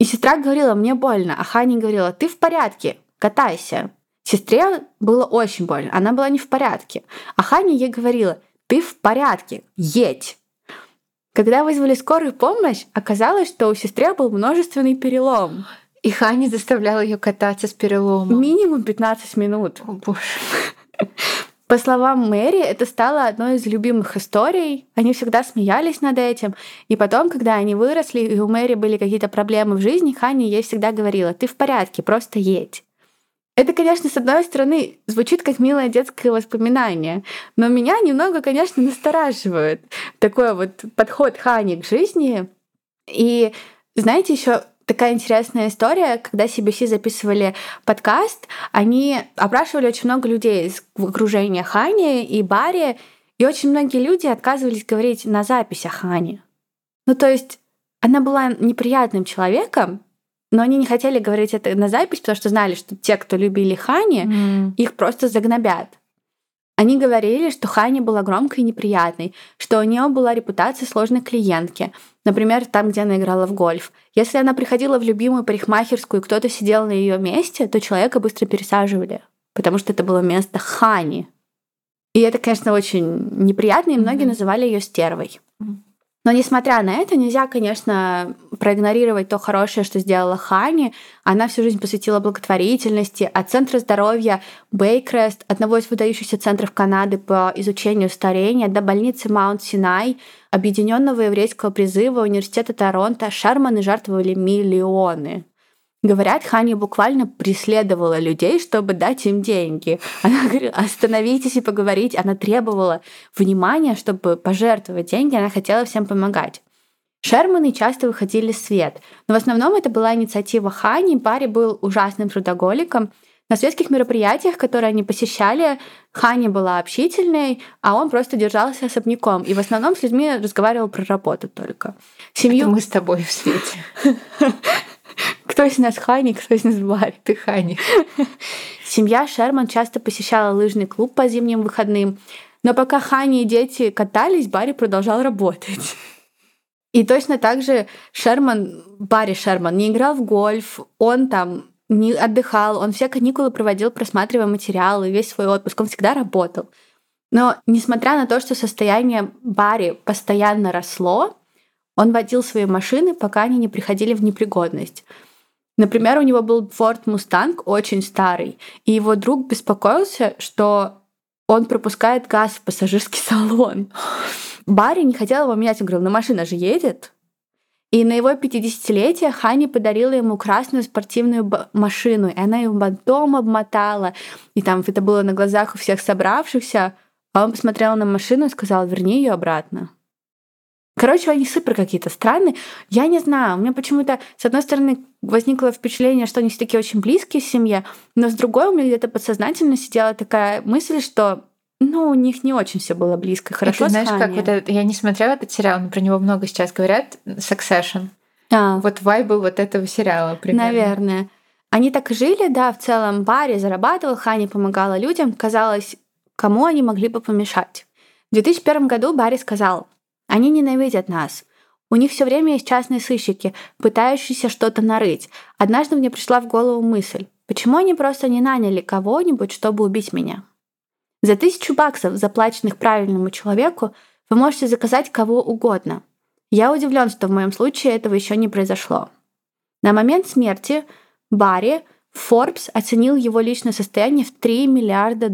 И сестра говорила: мне больно, а Хани говорила: ты в порядке, катайся. Сестре было очень больно, она была не в порядке. А Хани ей говорила: ты в порядке, едь. Когда вызвали скорую помощь, оказалось, что у сестры был множественный перелом. И Хани заставляла ее кататься с переломом. Минимум 15 минут. О, боже. По словам Мэри, это стало одной из любимых историй. Они всегда смеялись над этим. И потом, когда они выросли, и у Мэри были какие-то проблемы в жизни, Хани ей всегда говорила: ты в порядке, просто едь. Это, конечно, с одной стороны, звучит как милое детское воспоминание, но меня немного, конечно, настораживает такой вот подход Хани к жизни. И знаете, еще такая интересная история, когда CBC записывали подкаст, они опрашивали очень много людей из окружения Хани и Барри, и очень многие люди отказывались говорить на записи о Хани. Ну, то есть она была неприятным человеком, но они не хотели говорить это на запись, потому что знали, что те, кто любили Хани, их просто загнобят. Они говорили, что Хани была громкой и неприятной, что у нее была репутация сложной клиентки, например, там, где она играла в гольф. Если она приходила в любимую парикмахерскую, и кто-то сидел на ее месте, то человека быстро пересаживали, потому что это было место Хани. И это, конечно, очень неприятно, и многие называли ее стервой. Но несмотря на это, нельзя, конечно, проигнорировать то хорошее, что сделала Хани. Она всю жизнь посвятила благотворительности, от Центра здоровья Бейкрест, одного из выдающихся центров Канады по изучению старения, до больницы Маунт-Синай, Объединенного еврейского призыва, Университета Торонто. Шерманы жертвовали миллионы. Говорят, Хани буквально преследовала людей, чтобы дать им деньги. Она говорила: остановитесь и поговорите. Она требовала внимания, чтобы пожертвовать деньги. Она хотела всем помогать. Шерманы часто выходили в свет. Но в основном это была инициатива Хани. Барри был ужасным трудоголиком. На светских мероприятиях, которые они посещали, Хани была общительной, а он просто держался особняком. И в основном с людьми разговаривал про работу только. Семью... Это мы с тобой в свете. Кто из нас Хани, кто из нас Барри? Ты Хани. Семья Шерман часто посещала лыжный клуб по зимним выходным, но пока Хани и дети катались, Барри продолжал работать. И точно так же Барри Шерман не играл в гольф, он там не отдыхал, он все каникулы проводил, просматривая материалы, весь свой отпуск, он всегда работал. Но несмотря на то, что состояние Барри постоянно росло, он водил свои машины, пока они не приходили в непригодность. Например, у него был Ford Mustang, очень старый, и его друг беспокоился, что он пропускает газ в пассажирский салон. Барри не хотел его менять, он говорил: ну машина же едет. И на его 50-летие Хани подарила ему красную спортивную машину, и она ее бантом обмотала, и там это было на глазах у всех собравшихся, а он посмотрел на машину и сказал: верни ее обратно. Короче, они супер какие-то странные. Я не знаю, у меня почему-то, с одной стороны, возникло впечатление, что они все-таки очень близкие в семье, но с другой у меня где-то подсознательно сидела такая мысль, что, у них не очень все было близко, хорошо. И ты знаешь, как вот это, я не смотрела этот сериал, но про него много сейчас говорят, Succession. Вот вайбы вот этого сериала примерно. Наверное. Они так и жили, да, в целом. Барри зарабатывал, Хани помогала людям. Казалось, кому они могли бы помешать? В 2001 году Барри сказал: они ненавидят нас. У них все время есть частные сыщики, пытающиеся что-то нарыть. Однажды мне пришла в голову мысль, почему они просто не наняли кого-нибудь, чтобы убить меня? За $1000, заплаченных правильному человеку, вы можете заказать кого угодно. Я удивлен, что в моем случае этого еще не произошло. На момент смерти Барри Forbes оценил его личное состояние в $3 миллиарда.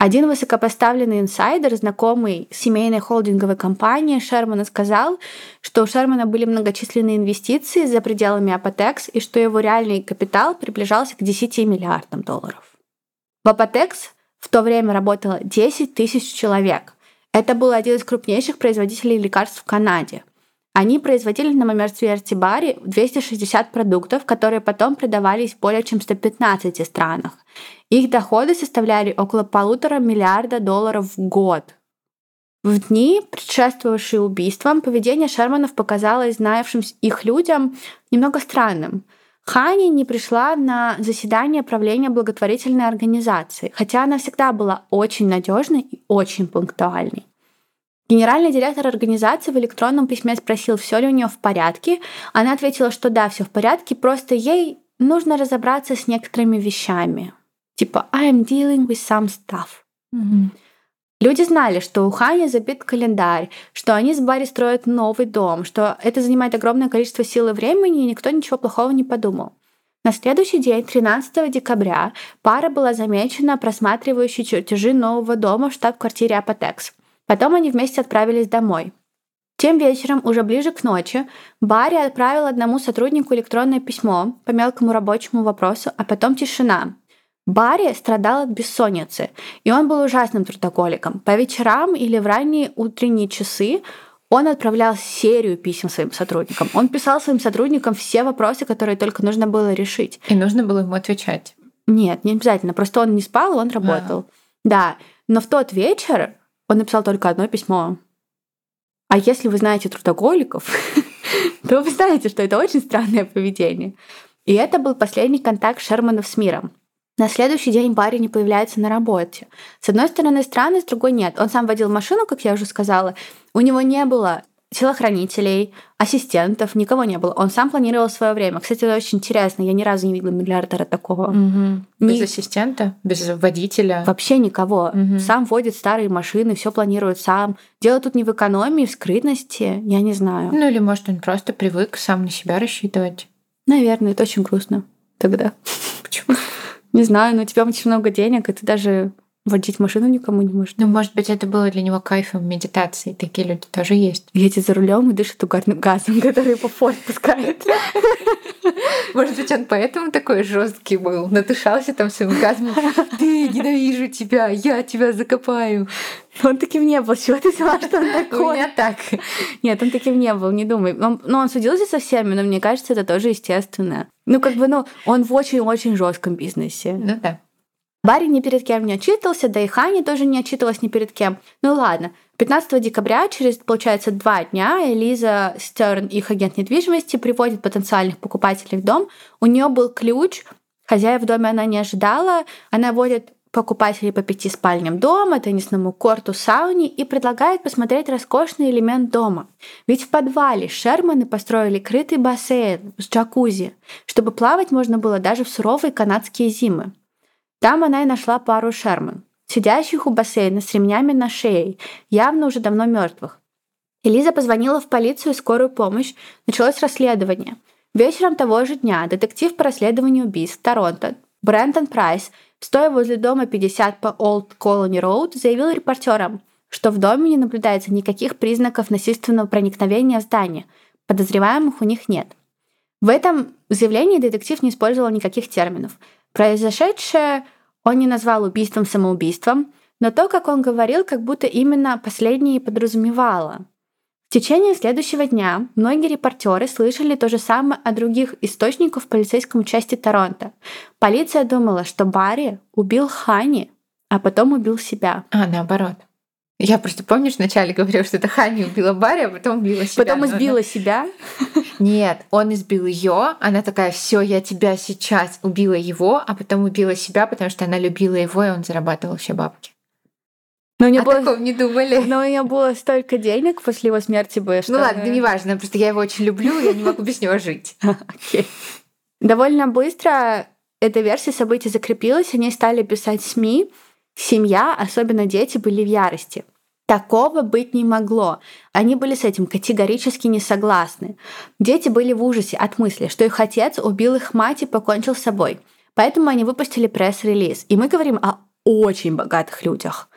Один высокопоставленный инсайдер, знакомый семейной холдинговой компании Шермана, сказал, что у Шермана были многочисленные инвестиции за пределами Apotex и что его реальный капитал приближался к $10 миллиардам. В Apotex в то время работало 10 тысяч человек. Это был один из крупнейших производителей лекарств в Канаде. Они производили на момент смерти Барри 260 продуктов, которые потом продавались в более чем 115 странах. Их доходы составляли около $1,5 миллиарда в год. В дни, предшествовавшие убийствам, поведение Шерманов показалось знавшим их людям немного странным. Хани не пришла на заседание правления благотворительной организации, хотя она всегда была очень надежной и очень пунктуальной. Генеральный директор организации в электронном письме спросил, все ли у нее в порядке. Она ответила, что да, все в порядке, просто ей нужно разобраться с некоторыми вещами. Типа «I'm dealing with some stuff». Mm-hmm. Люди знали, что у Хани забит календарь, что они с Барри строят новый дом, что это занимает огромное количество сил и времени, и никто ничего плохого не подумал. На следующий день, 13 декабря, пара была замечена просматривающей чертежи нового дома в штаб-квартире Apotex. Потом они вместе отправились домой. Тем вечером, уже ближе к ночи, Барри отправил одному сотруднику электронное письмо по мелкому рабочему вопросу, а потом тишина. Барри страдал от бессонницы, и он был ужасным трудоголиком. По вечерам или в ранние утренние часы он отправлял серию писем своим сотрудникам. Он писал своим сотрудникам все вопросы, которые только нужно было решить. И нужно было ему отвечать? Нет, не обязательно. Просто он не спал, он работал. Да, но в тот вечер он написал только одно письмо. А если вы знаете трудоголиков, то вы знаете, что это очень странное поведение. И это был последний контакт Шерманов с миром. На следующий день Барри не появляется на работе. С одной стороны странно, с другой нет. Он сам водил машину, как я уже сказала. У него не было телохранителей, ассистентов, никого не было. Он сам планировал свое время. Кстати, это очень интересно. Я ни разу не видела миллиардера такого. Угу. Без ассистента, без водителя. Вообще никого. Угу. Сам водит старые машины, все планирует сам. Дело тут не в экономии, в скрытности. Я не знаю. Ну или, может, он просто привык сам на себя рассчитывать. Наверное, это очень грустно тогда. Почему? Не знаю, но у тебя очень много денег, и ты даже водить машину никому не можешь. Ну, может быть, это было для него кайфом медитации. Такие люди тоже есть. Едет за рулем и дышит угарным газом, который его пот пускает. Может быть, он поэтому такой жесткий был, надышался там своим газом. Ты, ненавижу тебя, я тебя закопаю. Он таким не был. Чего ты сказала, что он такой? У меня так. Нет, он таким не был, не думай. Но он судился со всеми, но мне кажется, это тоже естественно. Он в очень-очень жестком бизнесе. Ну да. Барри ни перед кем не отчитывался, да и Хани тоже не отчитывалась ни перед кем. Ну ладно, 15 декабря, через, получается, 2 дня, Элиза Стерн, их агент недвижимости, приводит потенциальных покупателей в дом. У нее был ключ, хозяев в доме она не ожидала. Она водит покупателей по 5 спальням дома, теннисному корту, сауне и предлагает посмотреть роскошный элемент дома. Ведь в подвале Шерманы построили крытый бассейн с джакузи, чтобы плавать можно было даже в суровые канадские зимы. Там она и нашла пару Шерман, сидящих у бассейна с ремнями на шее, явно уже давно мертвых. Элиза позвонила в полицию и скорую помощь, началось расследование. Вечером того же дня детектив по расследованию убийств Торонто Брэндон Прайс, стоя возле дома 50 по Old Colony Road, заявил репортерам, что в доме не наблюдается никаких признаков насильственного проникновения в здание, подозреваемых у них нет. В этом заявлении детектив не использовал никаких терминов. Произошедшее он не назвал убийством-самоубийством, но то, как он говорил, как будто именно последнее и подразумевало. В течение следующего дня многие репортеры слышали то же самое от других источников в полицейском участке Торонто. Полиция думала, что Барри убил Хани, а потом убил себя. А, наоборот. Я просто, помнишь, вначале говорила, что это Хани убила Барри, а потом убила себя. Потом избила себя? Нет, он избил ее. Она такая, все, я тебя сейчас убила его, а потом убила себя, потому что она любила его, и он зарабатывал все бабки. О таком не думали. Но у меня было столько денег после его смерти бы, что... Ну ладно, неважно, просто я его очень люблю, я не могу без него жить. Довольно быстро эта версия событий закрепилась, они стали писать СМИ. Семья, особенно дети, были в ярости. Такого быть не могло. Они были с этим категорически не согласны. Дети были в ужасе от мысли, что их отец убил их мать и покончил с собой. Поэтому они выпустили пресс-релиз. И мы говорим о очень богатых людях.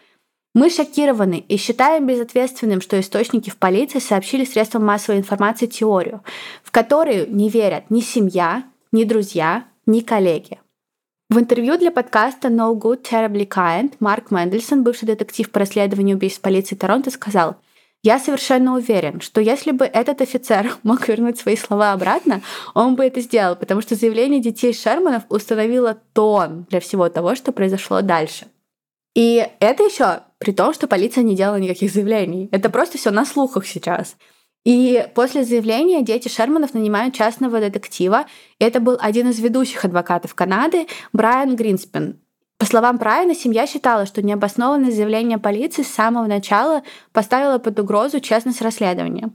Мы шокированы и считаем безответственным, что источники в полиции сообщили средствам массовой информации теорию, в которую не верят ни семья, ни друзья, ни коллеги. В интервью для подкаста No Good, Terribly Kind Марк Мендельсон, бывший детектив по расследованию убийств полиции Торонто, сказал: «Я совершенно уверен, что если бы этот офицер мог вернуть свои слова обратно, он бы это сделал, потому что заявление детей Шерманов установило тон для всего того, что произошло дальше». И это еще при том, что полиция не делала никаких заявлений. Это просто все на слухах сейчас. И после заявления дети Шерманов нанимают частного детектива. Это был один из ведущих адвокатов Канады, Брайан Гринспен. По словам Брайана, семья считала, что необоснованное заявление полиции с самого начала поставило под угрозу честность расследования.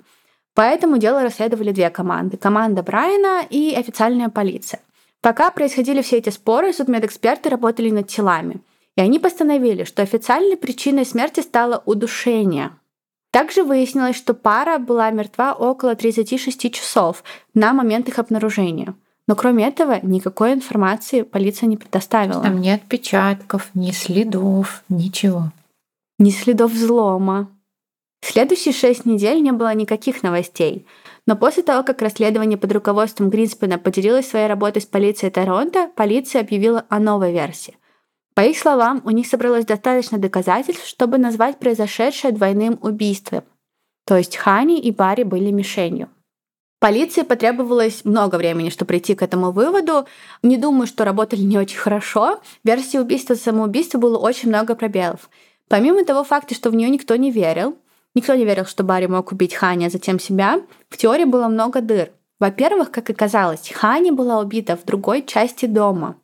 Поэтому дело расследовали две команды. Команда Брайана и официальная полиция. Пока происходили все эти споры, судмедэксперты работали над телами. И они постановили, что официальной причиной смерти стало удушение. Также выяснилось, что пара была мертва около 36 часов на момент их обнаружения. Но кроме этого никакой информации полиция не предоставила. Там ни отпечатков, ни следов, ничего. Ни следов взлома. В следующие 6 недель не было никаких новостей. Но после того, как расследование под руководством Гринспена поделилось своей работой с полицией Торонто, полиция объявила о новой версии. По их словам, у них собралось достаточно доказательств, чтобы назвать произошедшее двойным убийством. То есть Хани и Барри были мишенью. Полиции потребовалось много времени, чтобы прийти к этому выводу. Не думаю, что работали не очень хорошо. В версии убийства и самоубийства было очень много пробелов. Помимо того факта, что в нее никто не верил, что Барри мог убить Хани, а затем себя, в теории было много дыр. Во-первых, как оказалось, Хани была убита в другой части дома.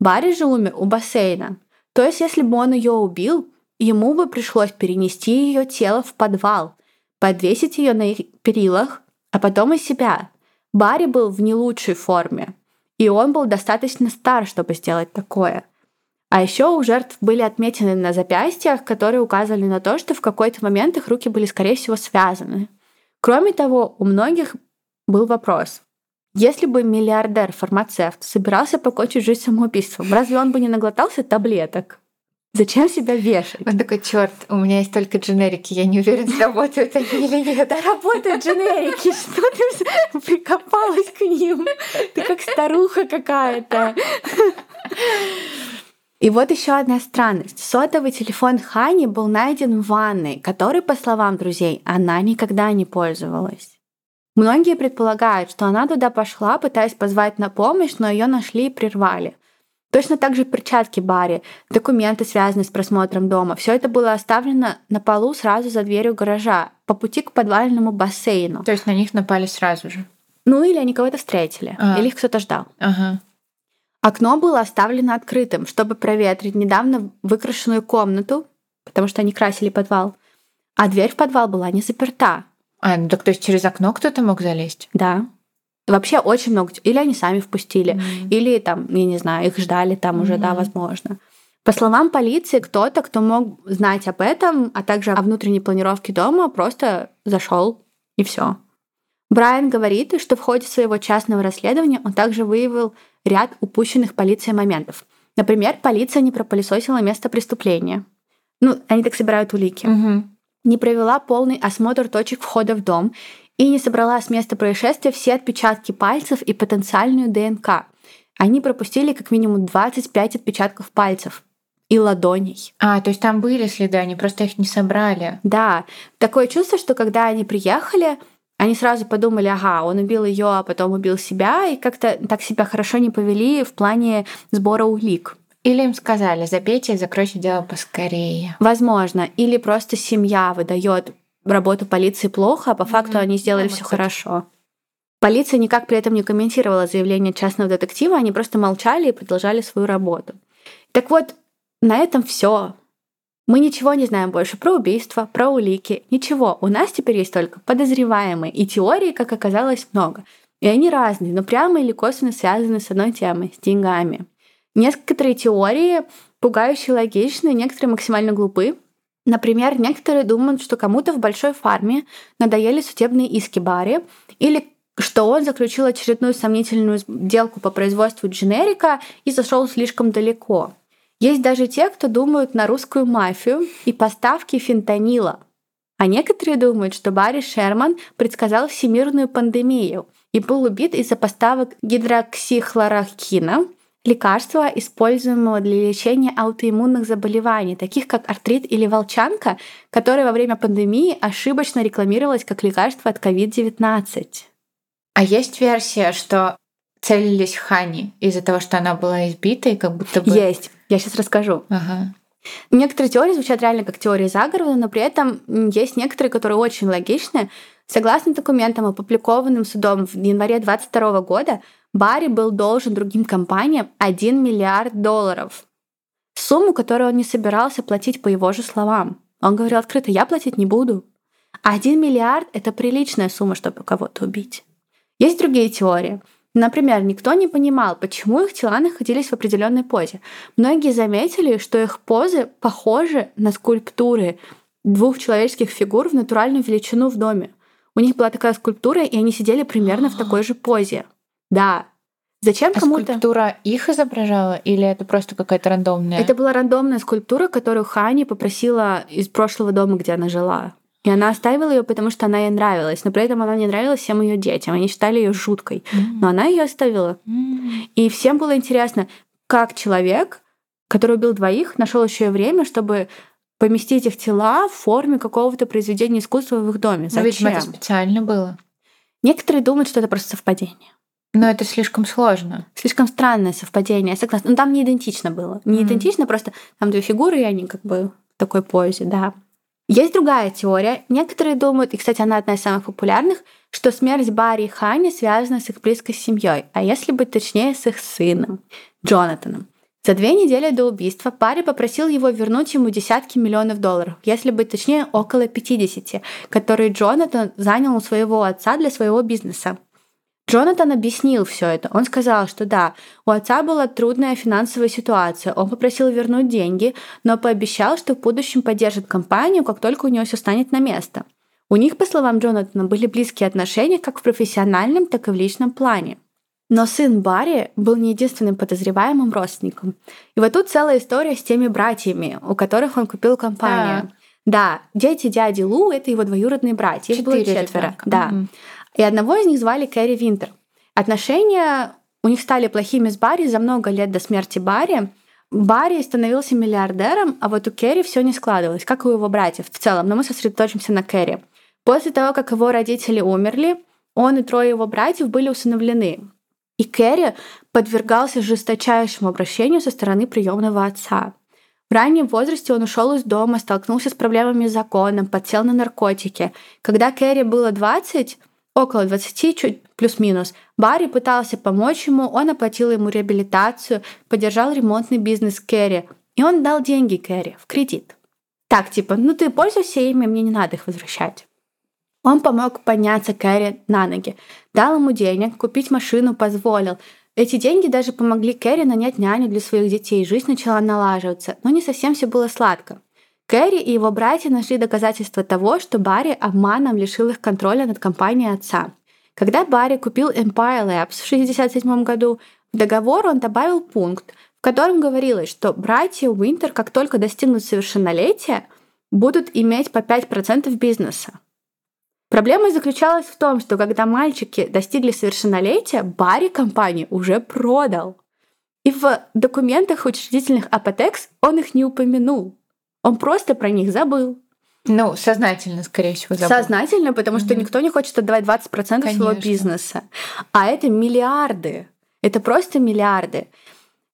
Барри же умер у бассейна. То есть, если бы он ее убил, ему бы пришлось перенести ее тело в подвал, подвесить ее на их перилах, а потом и себя. Барри был в не лучшей форме, и он был достаточно стар, чтобы сделать такое. А еще у жертв были отметины на запястьях, которые указывали на то, что в какой-то момент их руки были, скорее всего, связаны. Кроме того, у многих был вопрос. Если бы миллиардер-фармацевт собирался покончить жизнь самоубийством, разве он бы не наглотался таблеток? Зачем себя вешать? Он такой: черт, у меня есть только дженерики, я не уверен, работают они или нет. Да работают дженерики, что ты прикопалась к ним? Ты как старуха какая-то. И вот еще одна странность. Сотовый телефон Хани был найден в ванной, которой, по словам друзей, она никогда не пользовалась. Многие предполагают, что она туда пошла, пытаясь позвать на помощь, но ее нашли и прервали. Точно так же перчатки Барри, документы, связанные с просмотром дома. Все это было оставлено на полу сразу за дверью гаража, по пути к подвальному бассейну. То есть на них напали сразу же? Ну или они кого-то встретили, или их кто-то ждал. Ага. Окно было оставлено открытым, чтобы проветрить недавно выкрашенную комнату, потому что они красили подвал, а дверь в подвал была не заперта. Ну так то есть через окно кто-то мог залезть? Да. Вообще очень много. Или они сами впустили, или там, я не знаю, их ждали там уже, да, возможно. По словам полиции, кто-то, кто мог знать об этом, а также о внутренней планировке дома, просто зашел и все. Брайан говорит, что в ходе своего частного расследования он также выявил ряд упущенных полицией моментов. Например, полиция не пропылесосила место преступления. Они так собирают улики. Не провела полный осмотр точек входа в дом и не собрала с места происшествия все отпечатки пальцев и потенциальную ДНК. Они пропустили как минимум 25 отпечатков пальцев и ладоней. То есть там были следы, они просто их не собрали. Да, такое чувство, что когда они приехали, они сразу подумали: ага, он убил ее, а потом убил себя, и как-то так себя хорошо не повели в плане сбора улик. Или им сказали: запейте и закройте дело поскорее. Возможно. Или просто семья выдает работу полиции плохо, а по факту они сделали все хорошо. Полиция никак при этом не комментировала заявление частного детектива, они просто молчали и продолжали свою работу. Так вот, на этом все. Мы ничего не знаем больше про убийство, про улики, ничего. У нас теперь есть только подозреваемые, и теории, как оказалось, много. И они разные, но прямо или косвенно связаны с одной темой — с деньгами. Некоторые теории пугающе логичны, некоторые максимально глупы. Например, некоторые думают, что кому-то в большой фарме надоели судебные иски Барри, или что он заключил очередную сомнительную сделку по производству дженерика и зашел слишком далеко. Есть даже те, кто думают на русскую мафию и поставки фентанила. А некоторые думают, что Барри Шерман предсказал всемирную пандемию и был убит из-за поставок гидроксихлорохина, лекарства, используемого для лечения аутоиммунных заболеваний, таких как артрит или волчанка, которое во время пандемии ошибочно рекламировалось как лекарство от COVID-19. А есть версия, что целились в Хани из-за того, что она была избита и как будто бы... Есть. Я сейчас расскажу. Ага. Некоторые теории звучат реально как теории заговора, но при этом есть некоторые, которые очень логичны. Согласно документам, опубликованным судом в январе 2022 года, Барри был должен другим компаниям $1 миллиард. Сумму, которую он не собирался платить, по его же словам. Он говорил открыто: «Я платить не буду». 1 миллиард — это приличная сумма, чтобы кого-то убить. Есть другие теории. Например, никто не понимал, почему их тела находились в определенной позе. Многие заметили, что их позы похожи на скульптуры двух человеческих фигур в натуральную величину в доме. У них была такая скульптура, и они сидели примерно в такой же позе. Да. Зачем кому-то... скульптура их изображала, или это просто какая-то рандомная? Это была рандомная скульптура, которую Хани попросила из прошлого дома, где она жила. И она оставила ее, потому что она ей нравилась. Но при этом она не нравилась всем ее детям. Они считали ее жуткой. Но она ее оставила. И всем было интересно, как человек, который убил двоих, нашел еще и время, чтобы поместить их тела в форме какого-то произведения искусства в их доме. Зачем? Но, видимо, это специально было. Некоторые думают, что это просто совпадение. Но это слишком сложно. Слишком странное совпадение, я согласна. Но там не идентично было. Не идентично, просто там две фигуры, и они как бы в такой позе, да. Есть другая теория. Некоторые думают, и, кстати, она одна из самых популярных, что смерть Барри и Хани связана с их близкой семьей, а если быть точнее, с их сыном, Джонатаном. За 2 недели до убийства Барри попросил его вернуть ему $10 миллионов, если быть точнее, около 50, которые Джонатан занял у своего отца для своего бизнеса. Джонатан объяснил все это. Он сказал, что да, у отца была трудная финансовая ситуация, он попросил вернуть деньги, но пообещал, что в будущем поддержит компанию, как только у него все станет на место. У них, по словам Джонатана, были близкие отношения как в профессиональном, так и в личном плане. Но сын Барри был не единственным подозреваемым родственником. И вот тут целая история с теми братьями, у которых он купил компанию. Да, дети дяди Лу — это его двоюродные братья. Их было 4. Да. И одного из них звали Кэрри Винтер. Отношения у них стали плохими с Барри за много лет до смерти Барри. Барри становился миллиардером, а вот у Кэрри все не складывалось, как и у его братьев в целом, но мы сосредоточимся на Кэрри. После того, как его родители умерли, он и 3 его братьев были усыновлены. И Кэрри подвергался жесточайшему обращению со стороны приемного отца. В раннем возрасте он ушел из дома, столкнулся с проблемами с законом, подсел на наркотики. Когда Кэрри было 20... около 20, чуть плюс-минус, Барри пытался помочь ему, он оплатил ему реабилитацию, поддержал ремонтный бизнес Кэрри, и он дал деньги Кэрри в кредит. Так, типа, ну ты пользуйся ими, мне не надо их возвращать. Он помог подняться Кэрри на ноги, дал ему денег, купить машину позволил. Эти деньги даже помогли Кэрри нанять няню для своих детей, жизнь начала налаживаться, но не совсем все было сладко. Кэрри и его братья нашли доказательства того, что Барри обманом лишил их контроля над компанией отца. Когда Барри купил Empire Labs в 1967 году, в договор он добавил пункт, в котором говорилось, что братья Уинтер, как только достигнут совершеннолетия, будут иметь по 5% бизнеса. Проблема заключалась в том, что когда мальчики достигли совершеннолетия, Барри компанию уже продал. И в документах учредительных Apotex он их не упомянул. Он просто про них забыл. Ну, сознательно, скорее всего, забыл. Сознательно, потому что никто не хочет отдавать 20% Конечно. Своего бизнеса. А это миллиарды. Это просто миллиарды.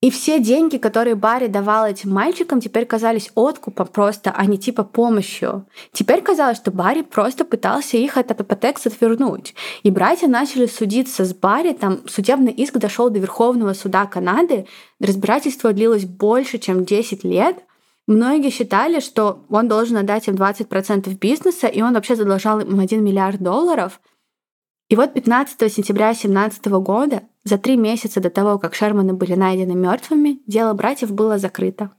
И все деньги, которые Барри давал этим мальчикам, теперь казались откупом просто, а не типа помощью. Теперь казалось, что Барри просто пытался их от Apotex отвернуть. И братья начали судиться с Барри. Там судебный иск дошел до Верховного суда Канады. Разбирательство длилось больше, чем 10 лет. Многие считали, что он должен отдать им 20% бизнеса, и он вообще задолжал им $1 миллиард. И вот 15 сентября 2017 года, за 3 месяца до того, как Шерманы были найдены мертвыми, дело братьев было закрыто.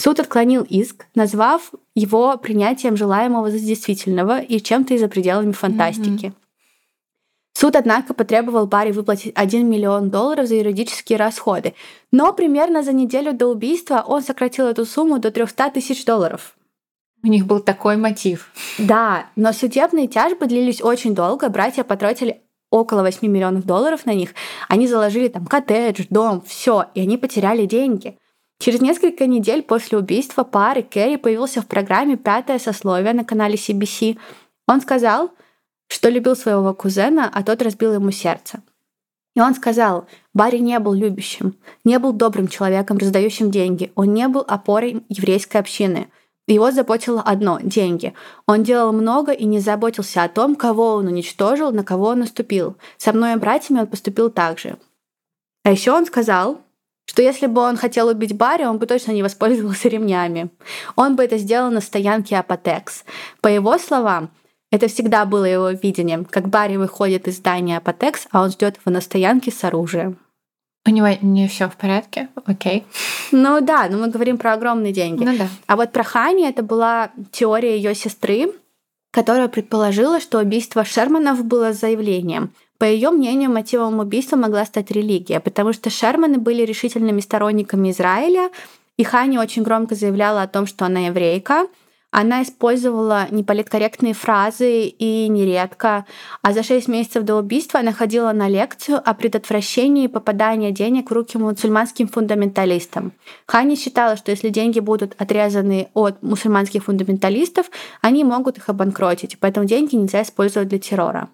Суд отклонил иск, назвав его принятием желаемого за действительного и чем-то и за пределами фантастики. Суд, однако, потребовал Барри выплатить $1 миллион за юридические расходы. Но примерно за неделю до убийства он сократил эту сумму до $300 тысяч. У них был такой мотив. Да, но судебные тяжбы длились очень долго. Братья потратили около $8 миллионов на них. Они заложили там коттедж, дом, все, и они потеряли деньги. Через несколько недель после убийства пары Кэрри появился в программе «Пятое сословие» на канале CBC. Он сказал, что любил своего кузена, а тот разбил ему сердце. И он сказал, Барри не был любящим, не был добрым человеком, раздающим деньги, он не был опорой еврейской общины. Его заботило одно — деньги. Он делал много и не заботился о том, кого он уничтожил, на кого он наступил. Со мной и братьями он поступил так же. А еще он сказал, что если бы он хотел убить Барри, он бы точно не воспользовался ремнями. Он бы это сделал на стоянке Apotex. По его словам, это всегда было его видением, как Барри выходит из здания Apotex, а он ждет его на стоянке с оружием. У него не все в порядке, окей. Ну да, но мы говорим про огромные деньги. Ну, да. А вот про Хани это была теория ее сестры, которая предположила, что убийство Шерманов было заявлением. По ее мнению, мотивом убийства могла стать религия, потому что Шерманы были решительными сторонниками Израиля, и Хани очень громко заявляла о том, что она еврейка. Она использовала неполиткорректные фразы и нередко. А за 6 месяцев до убийства она ходила на лекцию о предотвращении попадания денег в руки мусульманским фундаменталистам. Хани считала, что если деньги будут отрезаны от мусульманских фундаменталистов, они могут их обанкротить, поэтому деньги нельзя использовать для террора.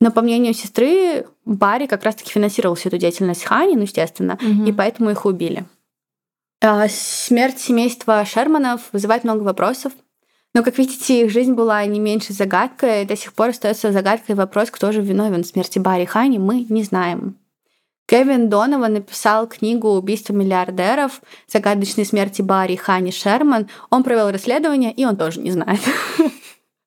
Но, по мнению сестры, Барри как раз-таки финансировал всю эту деятельность Хани, ну, естественно, и поэтому их убили. Смерть семейства Шерманов вызывает много вопросов. Но, как видите, их жизнь была не меньше загадкой. До сих пор остается загадкой вопрос, кто же виновен в смерти Барри Хани, мы не знаем. Кевин Донован написал книгу «Убийство миллиардеров. Загадочные смерти Барри Хани Шерман». Он провел расследование, и он тоже не знает.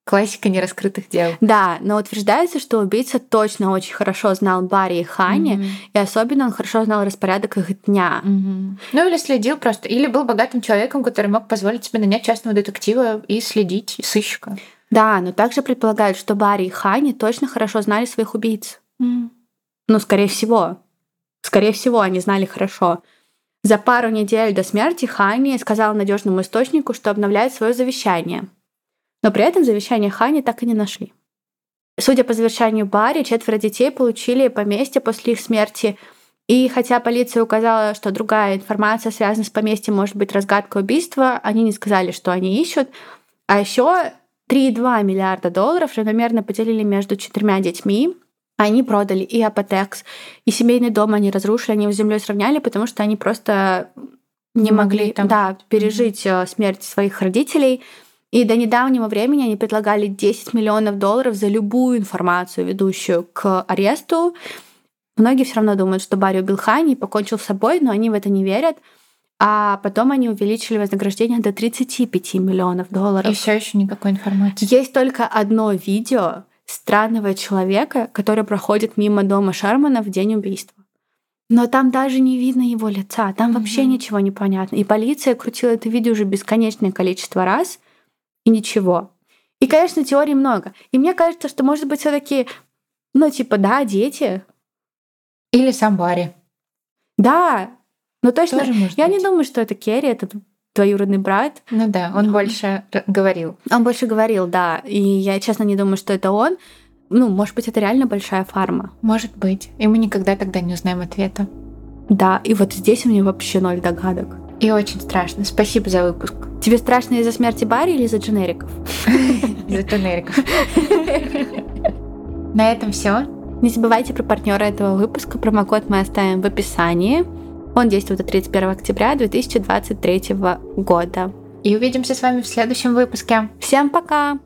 Классика нераскрытых дел. Да, но утверждается, что убийца точно очень хорошо знал Барри и Хани, и особенно он хорошо знал распорядок их дня. Ну или следил просто, или был богатым человеком, который мог позволить себе нанять частного детектива и следить сыщика. Да, но также предполагают, что Барри и Хани точно хорошо знали своих убийц. Ну, скорее всего. Скорее всего, они знали хорошо. За пару недель до смерти Хани сказала надежному источнику, что обновляет свое завещание. Но при этом завещание Хани так и не нашли. Судя по завещанию Барри, 4 детей получили поместье после их смерти. И хотя полиция указала, что другая информация, связанная с поместьем, может быть разгадкой убийства, они не сказали, что они ищут. А еще $3,2 миллиарда равномерно поделили между 4 детьми. Они продали и Apotex, и семейный дом они разрушили, они его с землёй сравняли, потому что они просто не могли там... пережить смерть своих родителей. И до недавнего времени они предлагали $10 миллионов за любую информацию, ведущую к аресту. Многие все равно думают, что Барри убил Хани и покончил с собой, но они в это не верят. А потом они увеличили вознаграждение до $35 миллионов. И все еще никакой информации. Есть только одно видео странного человека, который проходит мимо дома Шермана в день убийства. Но там даже не видно его лица, там вообще ничего не понятно. И полиция крутила это видео уже бесконечное количество раз. И ничего. И, конечно, теорий много. И мне кажется, что, может быть, все-таки, ну, типа, да, дети. Или сам Барри. Да, но точно. Я не думаю, что это Кэрри, это двоюродный брат. Ну да, он больше говорил. Он больше говорил, да. И я, честно, не думаю, что это он. Ну, может быть, это реально большая фарма. Может быть. И мы никогда тогда не узнаем ответа. Да, и вот здесь у меня вообще 0 догадок. И очень страшно. Спасибо за выпуск. Тебе страшно из-за смерти Барри или из-за дженериков? Из-за дженериков. На этом все. Не забывайте про партнера этого выпуска. Промокод мы оставим в описании. Он действует до 31 октября 2023 года. И увидимся с вами в следующем выпуске. Всем пока!